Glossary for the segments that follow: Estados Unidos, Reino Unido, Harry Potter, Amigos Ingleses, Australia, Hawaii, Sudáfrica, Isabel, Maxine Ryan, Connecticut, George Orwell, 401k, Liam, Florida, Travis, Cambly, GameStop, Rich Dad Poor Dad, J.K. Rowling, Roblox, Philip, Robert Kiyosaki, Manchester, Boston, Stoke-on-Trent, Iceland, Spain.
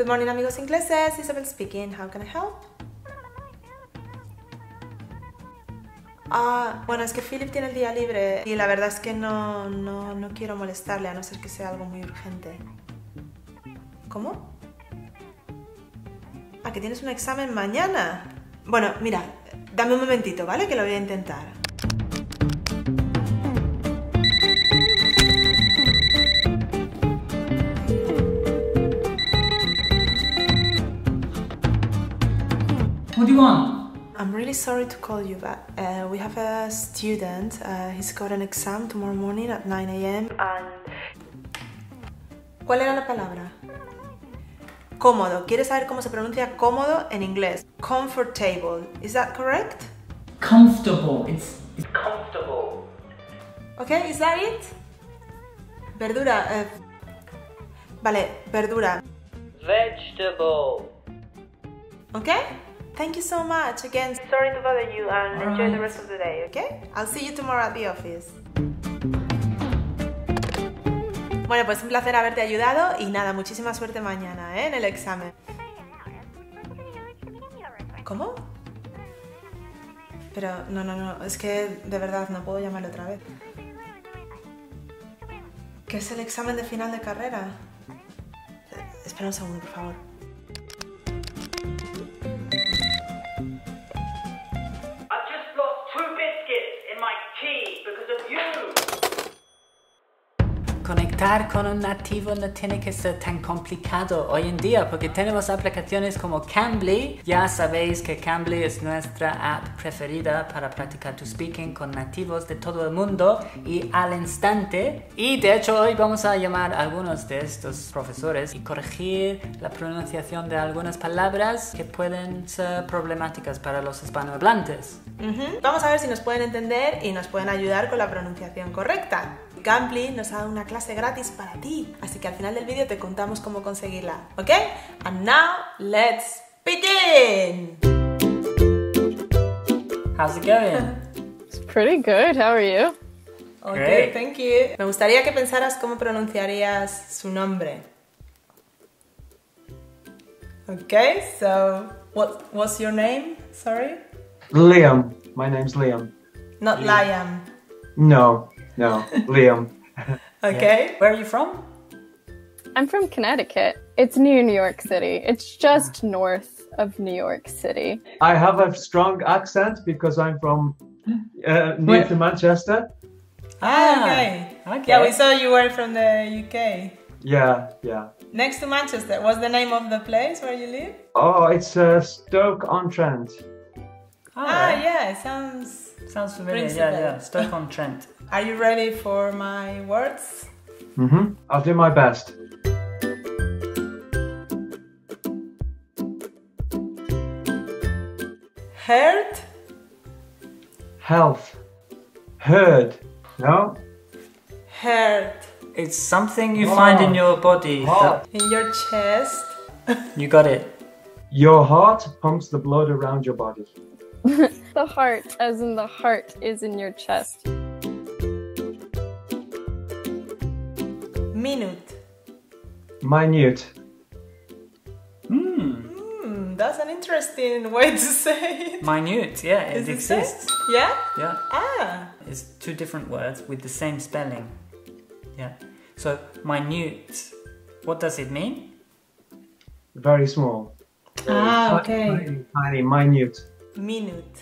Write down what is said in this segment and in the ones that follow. Good morning, amigos ingleses. Isabel speaking. How can I help? Bueno, es que Philip tiene el día libre y la verdad es que no quiero molestarle a no ser que sea algo muy urgente. ¿Cómo? Ah, que tienes un examen mañana. Bueno, mira, dame un momentito, ¿vale? Que lo voy a intentar. What do you want? I'm really sorry to call you, but we have a student. He's got an exam tomorrow morning at 9 AM and... ¿Cuál era la palabra? Cómodo. ¿Quieres saber cómo se pronuncia cómodo en inglés? Comfortable. Is that correct? Comfortable. It's comfortable. Okay, is that it? Verdura. Vale, verdura. Vegetable. Okay? Thank you so much again. Sorry to bother you and enjoy the rest of the day, okay? I'll see you tomorrow at the office. Bueno, pues un placer haberte ayudado y nada, muchísima suerte mañana, ¿eh? En el examen. ¿Cómo? Pero no, es que de verdad no puedo llamarlo otra vez. ¿Qué es el examen de final de carrera? Espera un segundo, por favor. Conectar con un nativo no tiene que ser tan complicado hoy en día porque tenemos aplicaciones como Cambly. Ya sabéis que Cambly es nuestra app preferida para practicar tu speaking con nativos de todo el mundo y al instante. Y de hecho hoy vamos a llamar a algunos de estos profesores y corregir la pronunciación de algunas palabras que pueden ser problemáticas para los hispanohablantes. Vamos a ver si nos pueden entender y nos pueden ayudar con la pronunciación correcta. Cambly nos ha dado una clase gratis para ti, así que al final del vídeo te contamos cómo conseguirla, ¿ok? And now, let's begin! How's it going? It's pretty good, how are you? Okay, great. Thank you. Me gustaría que pensaras cómo pronunciarías su nombre. Okay, so, what's your name? Sorry? Liam. My name's Liam. Not Liam. No, Liam. Okay. Yeah. Where are you from? I'm from Connecticut. It's near New York City. It's just north of New York City. I have a strong accent because I'm from near to Manchester. Ah, okay. Yeah, we saw you were from the UK. Yeah. Next to Manchester. What's the name of the place where you live? Oh, it's Stoke-on-Trent. Yeah, sounds familiar. Yeah, Stoke-on-Trent. Are you ready for my words? I'll do my best. Heart. Health. Heard. No? Heart. It's something you find in your body. In your chest. You got it. Your heart pumps the blood around your body. The heart, as in the heart, is in your chest. Minute. That's an interesting way to say it. Minute, yeah, it exists. Yeah? Yeah. It's two different words with the same spelling. Yeah. So, minute, what does it mean? Very small. Okay. Tiny, minute. Minute.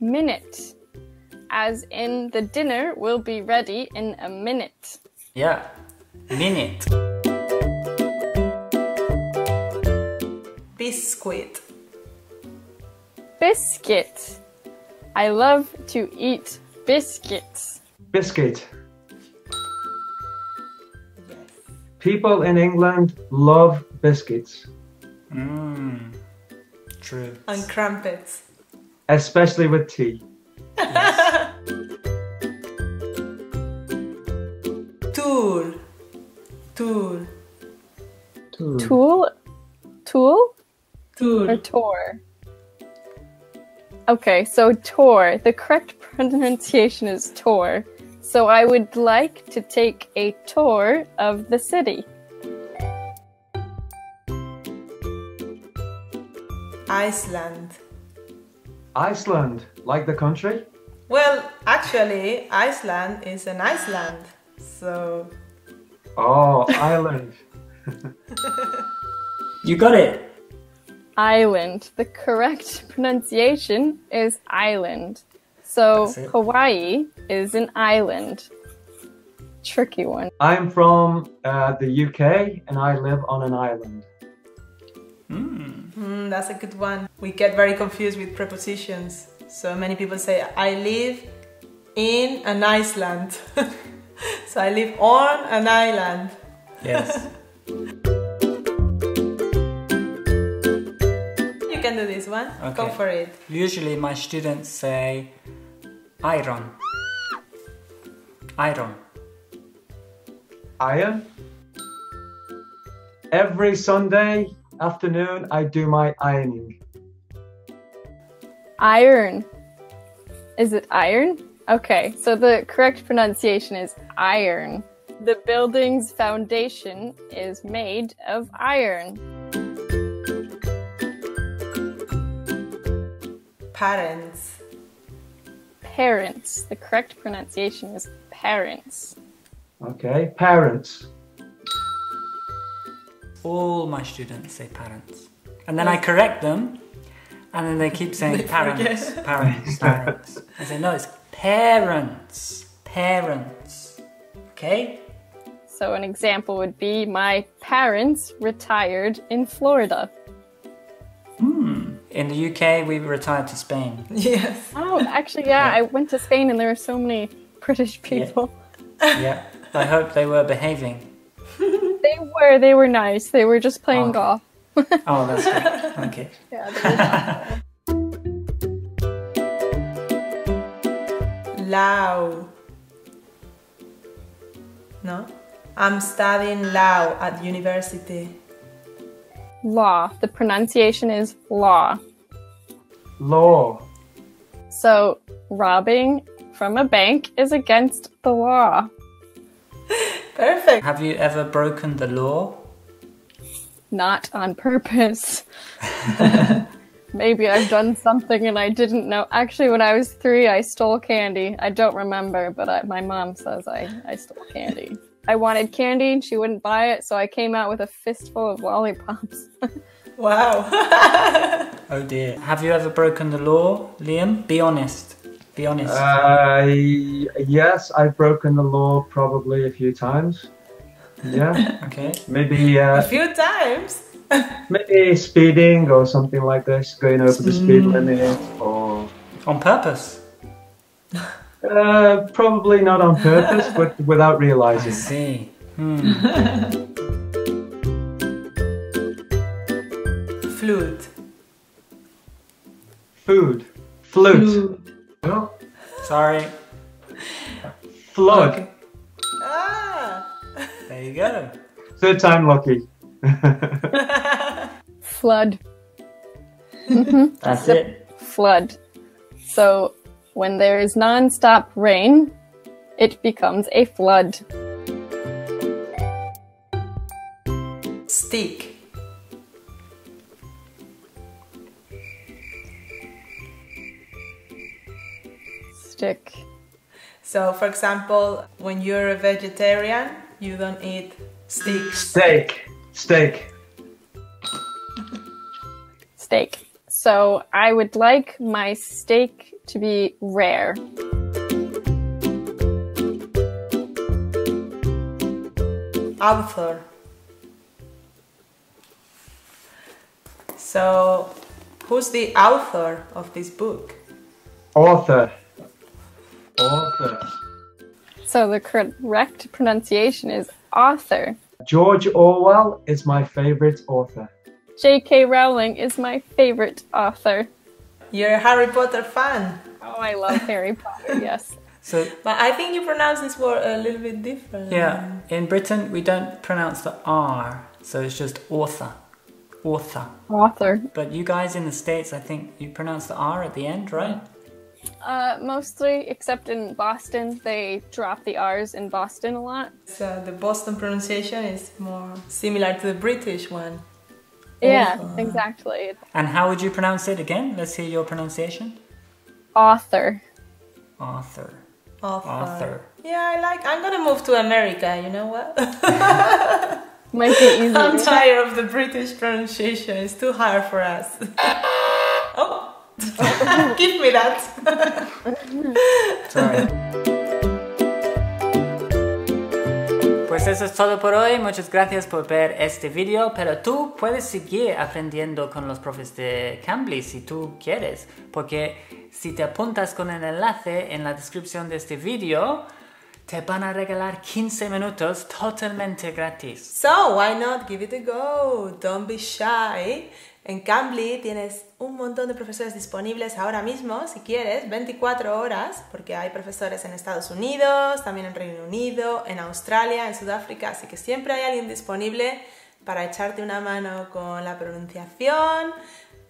Minute. As in, the dinner will be ready in a minute. Yeah, minute. Biscuit. Biscuit. I love to eat biscuits. Biscuit. Yes. People in England love biscuits. True. And crumpets. Especially with tea. Yes. Tour. Or tour. Okay, so tour. The correct pronunciation is tour. So I would like to take a tour of the city. Iceland. Iceland, like the country? Well, actually, Iceland is an Iceland, so... Oh, island. You got it! Island. The correct pronunciation is island. So Hawaii is an island. Tricky one. I'm from the UK and I live on an island. Mm. Mm, that's a good one. We get very confused with prepositions. So many people say, I live in an Iceland. So I live on an island. Yes. You can do this one. Okay. Go for it. Usually my students say iron. Iron. Iron? Every Sunday afternoon I do my ironing. Iron. Is it iron? Okay, so the correct pronunciation is iron. The building's foundation is made of iron. Parents. Parents. The correct pronunciation is parents. Okay, parents. All my students say parents. And then I correct them, and then they keep saying parents, parents, parents. I say, no, it's parents, parents. Okay? So an example would be, my parents retired in Florida. Hmm. In the UK, we retired to Spain. Yes. Oh, actually, yeah, I went to Spain and there were so many British people. Yeah, yeah. I hope they were behaving. They were nice. They were just playing golf. Oh, that's good. Okay. Yeah, Lao. No? I'm studying Lao at university. Law. The pronunciation is law. Law. So, robbing from a bank is against the law. Perfect. Have you ever broken the law? Not on purpose. Maybe I've done something and I didn't know. Actually, when I was 3, I stole candy. I don't remember, but my mom says I stole candy. I wanted candy and she wouldn't buy it, so I came out with a fistful of lollipops. Wow. Oh dear. Have you ever broken the law, Liam? Be honest. Be honest. Yes, I've broken the law probably a few times. Yeah. Okay. Maybe a few times. Maybe speeding or something like this, going over the speed limit, or on purpose. Probably not on purpose, but without realizing. I see. Hmm. Flute. Food. Flute. Flute. Oh. Sorry. Flood. Okay. Ah. There you go. Third time lucky. Flood. That's it. Flood. So when there is non-stop rain, it becomes a flood. Stick. Stick. So for example, when you're a vegetarian, you don't eat steak. Steak. Steak. Steak. So I would like my steak to be rare. Author. So who's the author of this book? Author. Author. So the correct pronunciation is author. George Orwell is my favorite author. J.K. Rowling is my favorite author. You're a Harry Potter fan. Oh, I love Harry Potter, yes. So, but I think you pronounce this word a little bit different. Yeah, in Britain we don't pronounce the R, so it's just author. Author. Author. But you guys in the States, I think you pronounce the R at the end, right? Mostly, except in Boston. They drop the R's in Boston a lot. So the Boston pronunciation is more similar to the British one. Yeah, exactly. And how would you pronounce it again? Let's hear your pronunciation. Author. Author. Author. Author. Yeah, I'm going to move to America, you know what? Might be easier. I'm tired of the British pronunciation. It's too hard for us. Oh, give me that. Sorry. Pues eso es todo por hoy, muchas gracias por ver este video, pero tú puedes seguir aprendiendo con los profes de Cambly si tú quieres, porque si te apuntas con el enlace en la descripción de este video, te van a regalar 15 minutos totalmente gratis. So, why not give it a go? Don't be shy. En Cambly tienes un montón de profesores disponibles ahora mismo, si quieres, 24 horas, porque hay profesores en Estados Unidos, también en Reino Unido, en Australia, en Sudáfrica, así que siempre hay alguien disponible para echarte una mano con la pronunciación,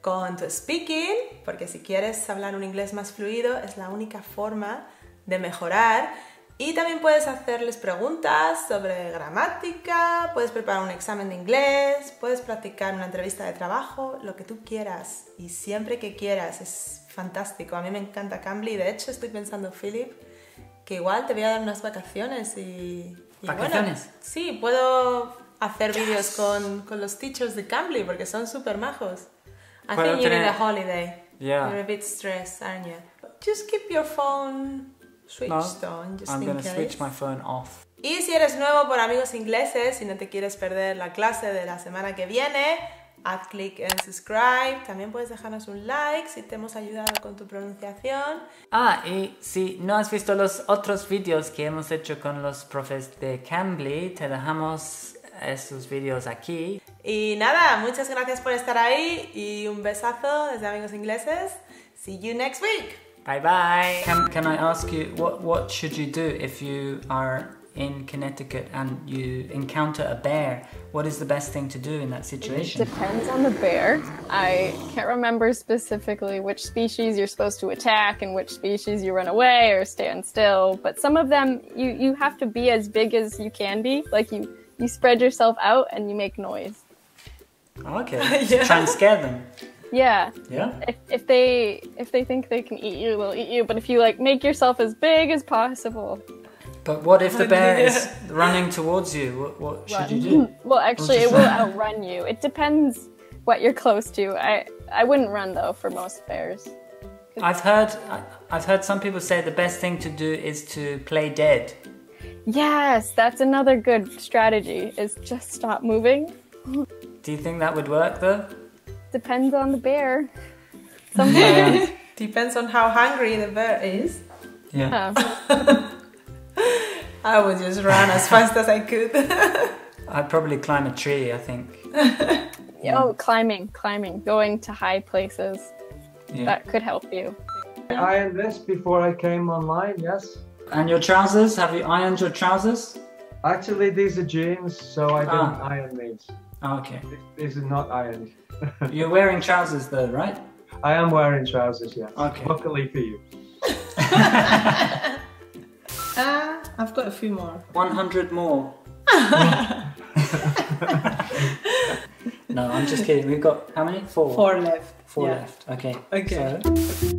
con tu speaking, porque si quieres hablar un inglés más fluido es la única forma de mejorar. Y también puedes hacerles preguntas sobre gramática, puedes preparar un examen de inglés, puedes practicar una entrevista de trabajo, lo que tú quieras y siempre que quieras. Es fantástico, a mí me encanta Cambly. De hecho, estoy pensando, Philip, que igual te voy a dar unas vacaciones y ¿vacaciones? Bueno, sí, puedo hacer vídeos con los teachers de Cambly porque son súper majos. I think you need a holiday. Yeah. You're a bit stressed, aren't you? But just keep your phone... I'm going to switch my phone off. Y si eres nuevo por Amigos Ingleses y no te quieres perder la clase de la semana que viene, haz clic en subscribe. También puedes dejarnos un like si te hemos ayudado con tu pronunciación. Ah, y si no has visto los otros vídeos que hemos hecho con los profes de Cambly, te dejamos esos vídeos aquí. Y nada, muchas gracias por estar ahí y un besazo desde Amigos Ingleses. See you next week. Bye bye. Can I ask you what should you do if you are in Connecticut and you encounter a bear? What is the best thing to do in that situation? It depends on the bear. I can't remember specifically which species you're supposed to attack and which species you run away or stand still. But some of them, you have to be as big as you can be. Like you spread yourself out and you make noise. Okay. Yeah. Try and scare them. Yeah. Yeah. If they think they can eat you, they'll eat you. But if you make yourself as big as possible. But what if the bear is running towards you? What should you do? Well, actually, it will outrun you. It depends what you're close to. I wouldn't run though for most bears. I've heard some people say the best thing to do is to play dead. Yes, that's another good strategy. Is just stop moving. Do you think that would work though? Depends on the bear. Sometimes. Depends on how hungry the bear is. Yeah. I would just run as fast as I could. I'd probably climb a tree, I think. Yeah. Oh, climbing, going to high places. Yeah. That could help you. I ironed this before I came online, yes. And your trousers? Have you ironed your trousers? Actually, these are jeans, so I didn't iron these. Oh, okay. These are not ironed. You're wearing trousers though, right? I am wearing trousers, yes. Okay. Luckily for you. I've got a few more. 100 more. No, I'm just kidding. We've got how many? Four left. Four left. Okay. Okay. So...